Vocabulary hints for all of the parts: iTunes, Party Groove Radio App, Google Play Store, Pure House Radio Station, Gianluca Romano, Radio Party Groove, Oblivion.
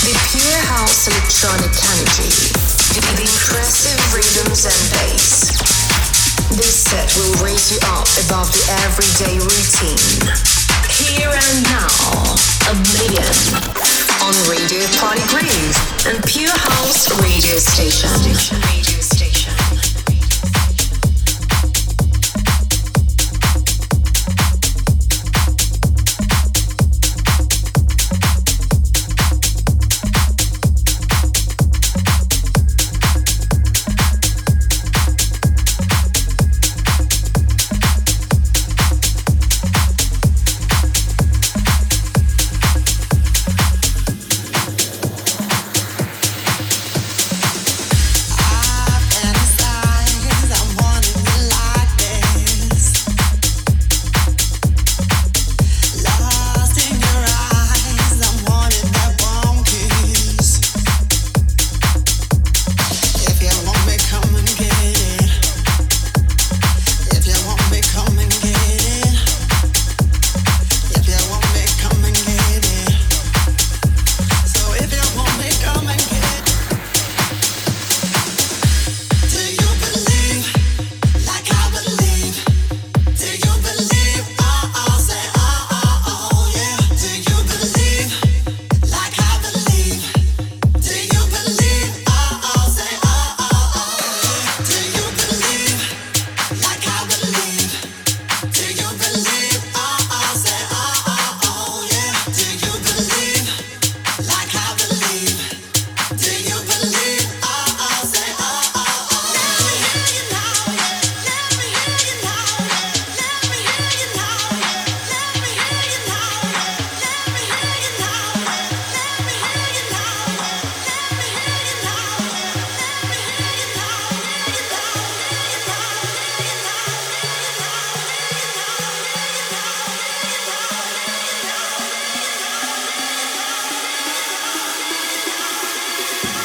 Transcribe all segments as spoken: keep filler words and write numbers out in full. The pure house electronic energy, the impressive rhythms and bass. This set will raise you up above the everyday routine. Here and now, Oblivion on Radio Party Groove and Pure House Radio Station.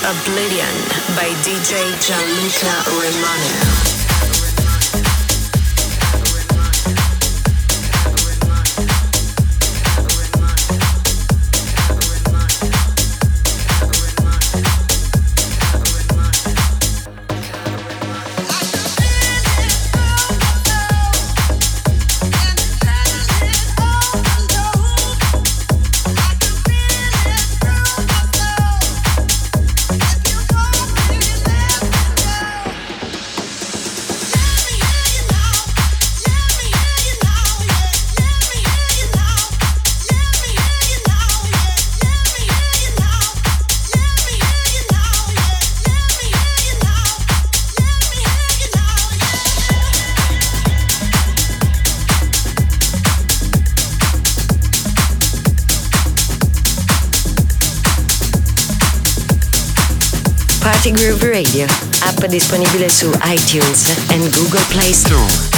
Oblivion by D J Gianluca Romano. Party Groove Radio, app disponibile su iTunes and Google Play Store.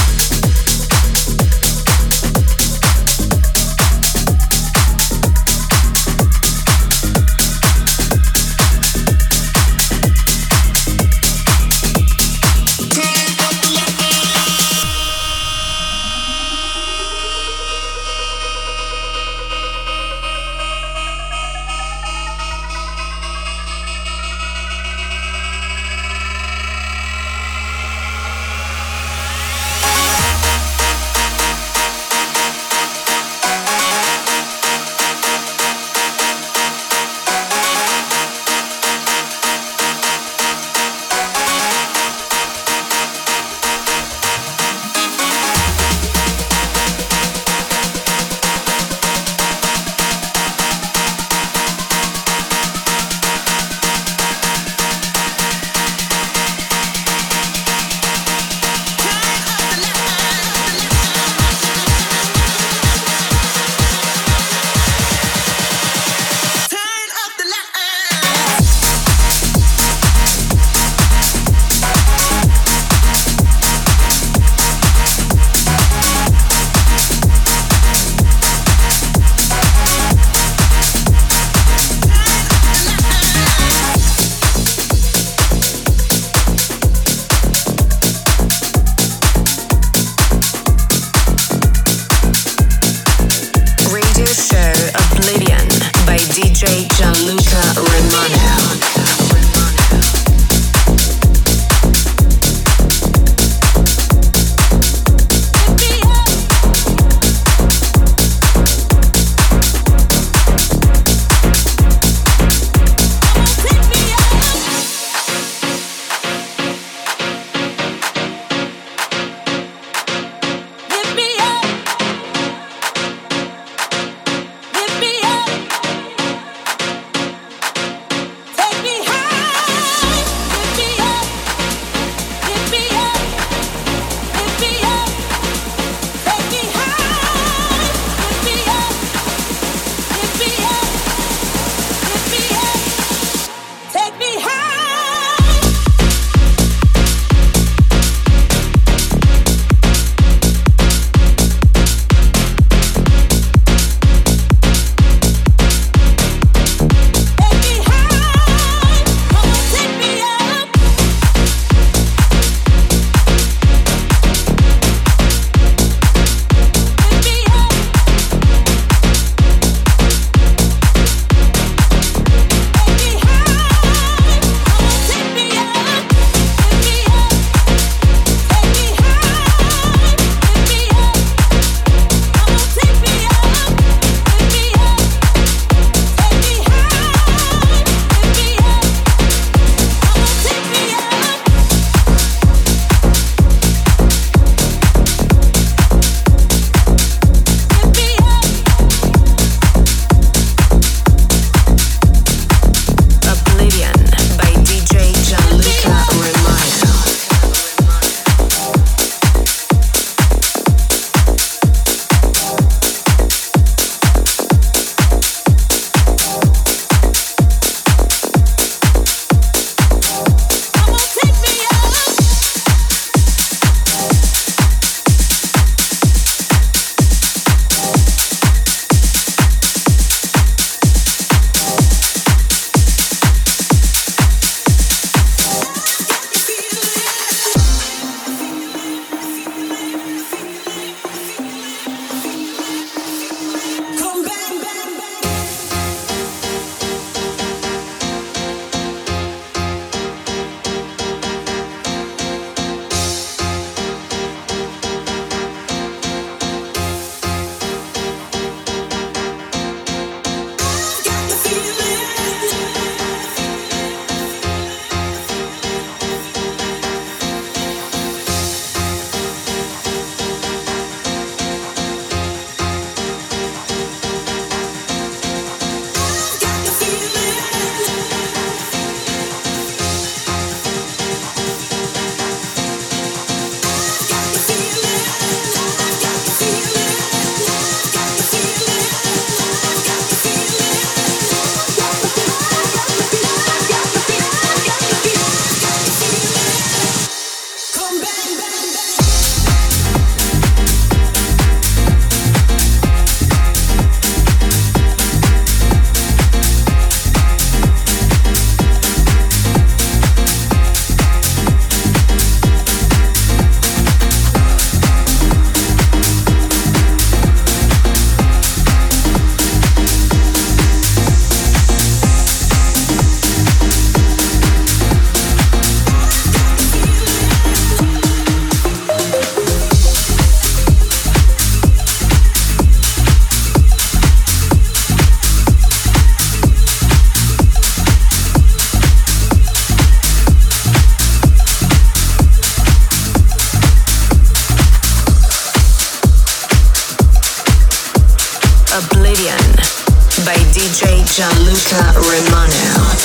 D J Gianluca Romano.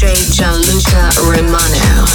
D J Gianluca Romano.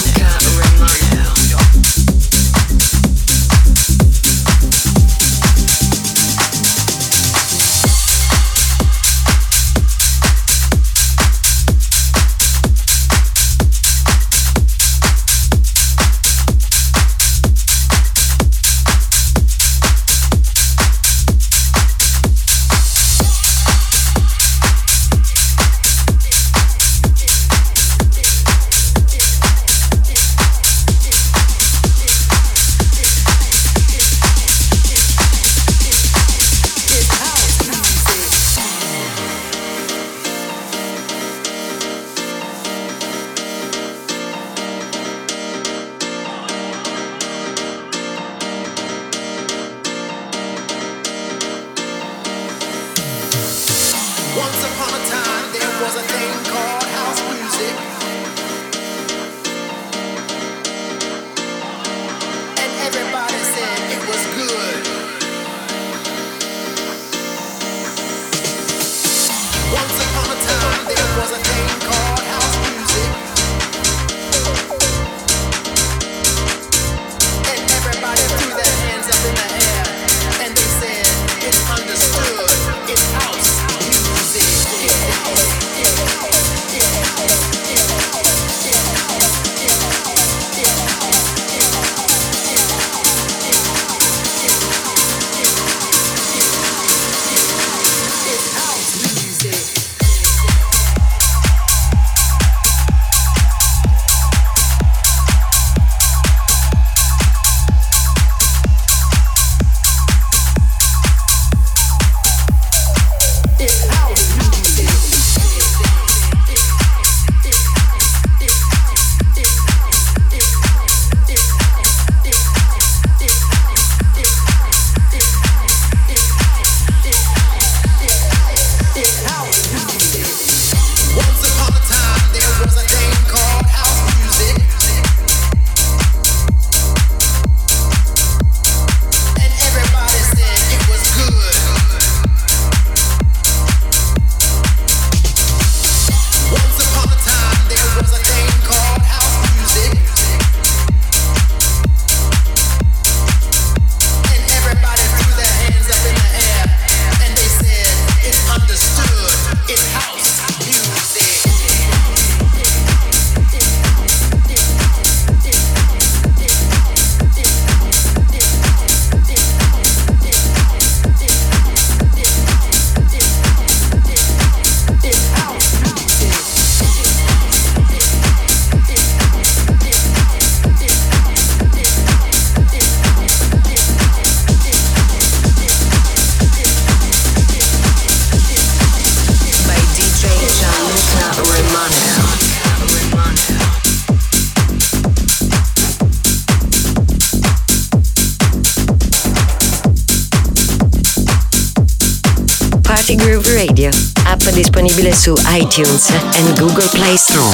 Party Groove Radio, app disponibile su iTunes and Google Play Store.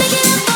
Make it up.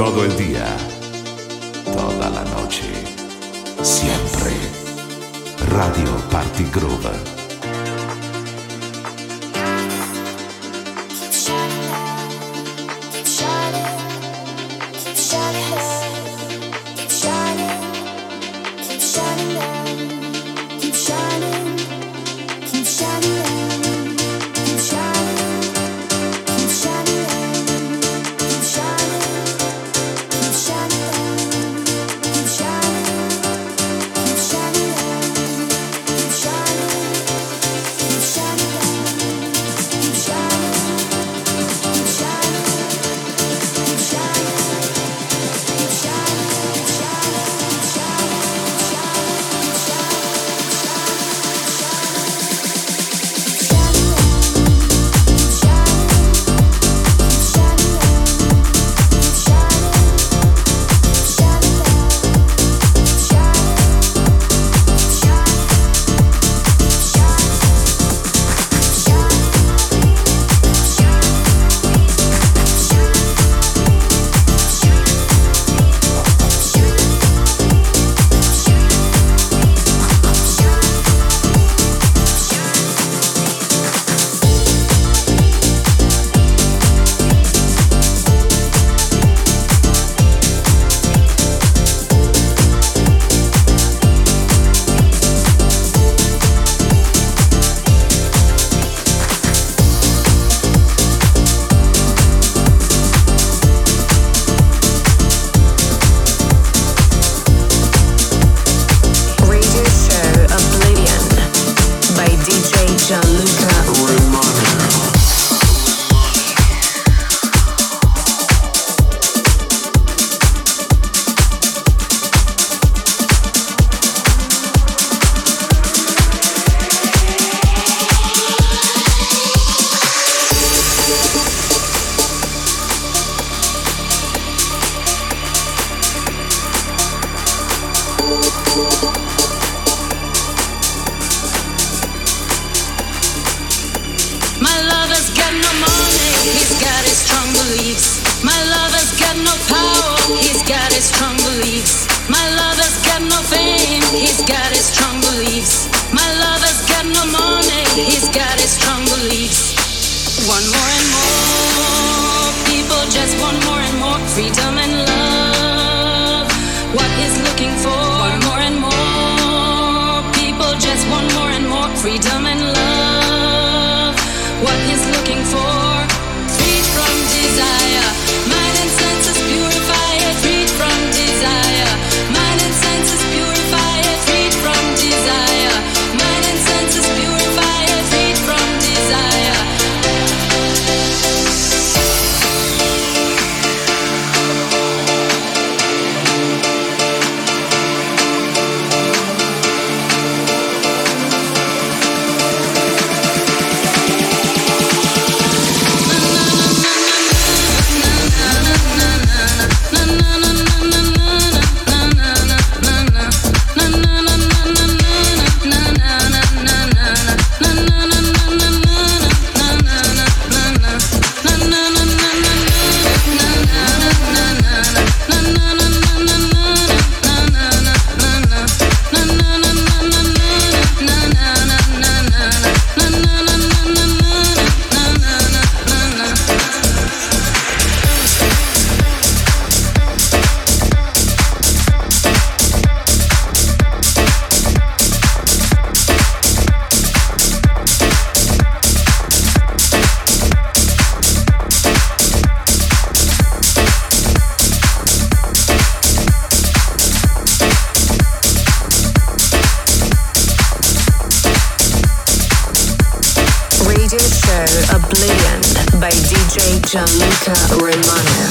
Todo el día, toda la noche, siempre. Radio Party Groove. Gianluca Romano.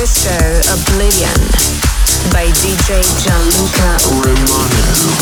radio show Oblivion by D J Gianluca Romano.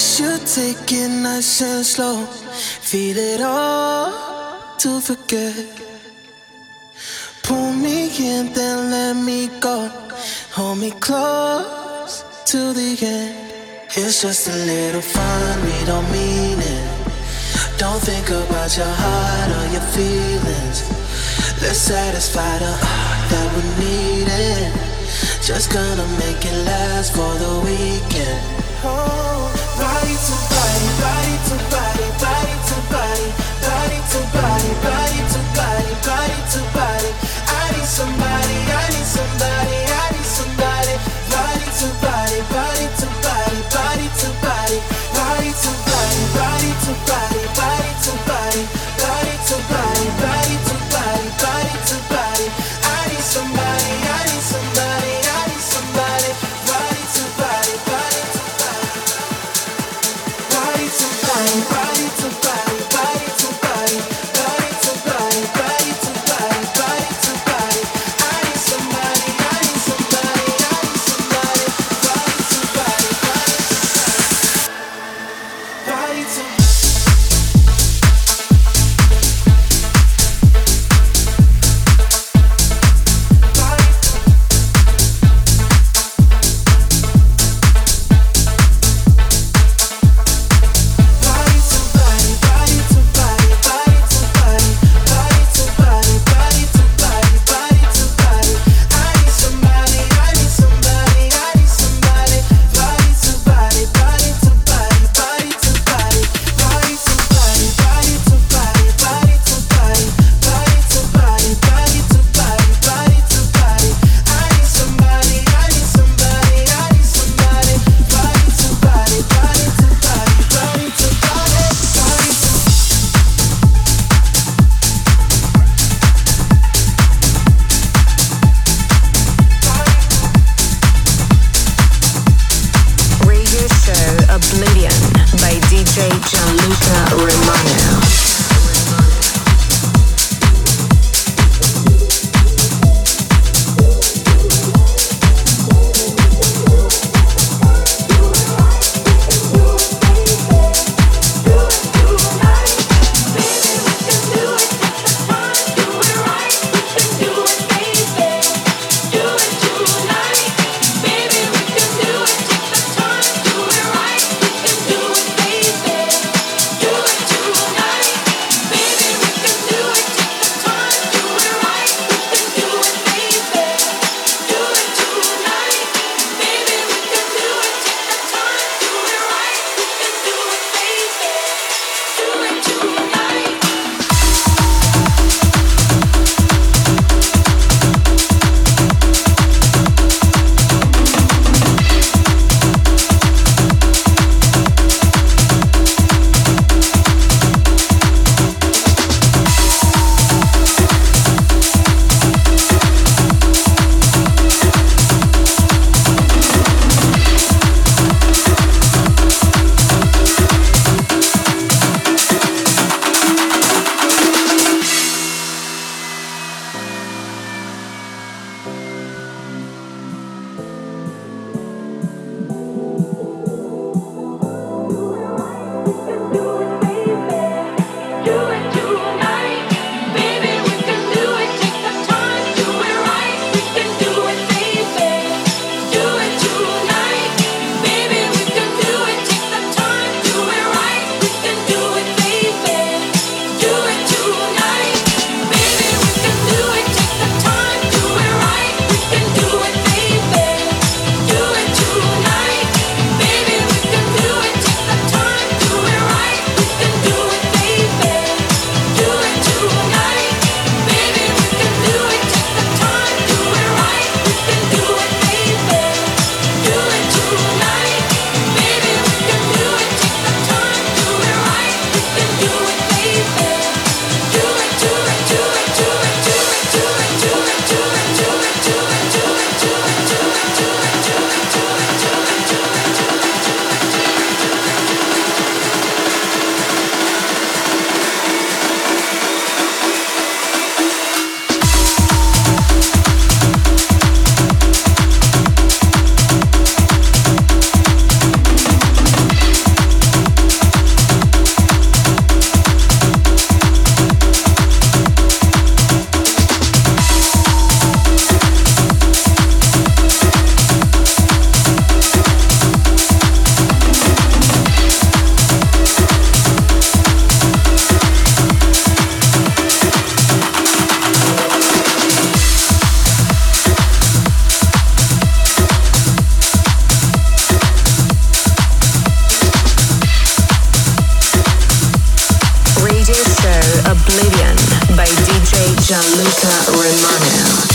should take it nice and slow. Feel it all to forget. Pull me in, then let me go. Hold me close to the end. It's just a little fun, we don't mean it. Don't think about your heart or your feelings. Let's satisfy the heart that we needed. Just gonna make it last for the weekend. Oh, body to body, body to body, body to body, body to body, body to body, body to body. I need somebody, I need somebody, I need somebody. Body to body, body to body, body to body, body to body, body to body, body to body, body to body, body to body, body to body. I need somebody, I need somebody, I need somebody. Body to body, body. Gianluca Romano.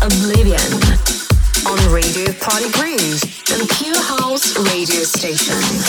Oblivion on Radio Party Groove and Pure House Radio Station.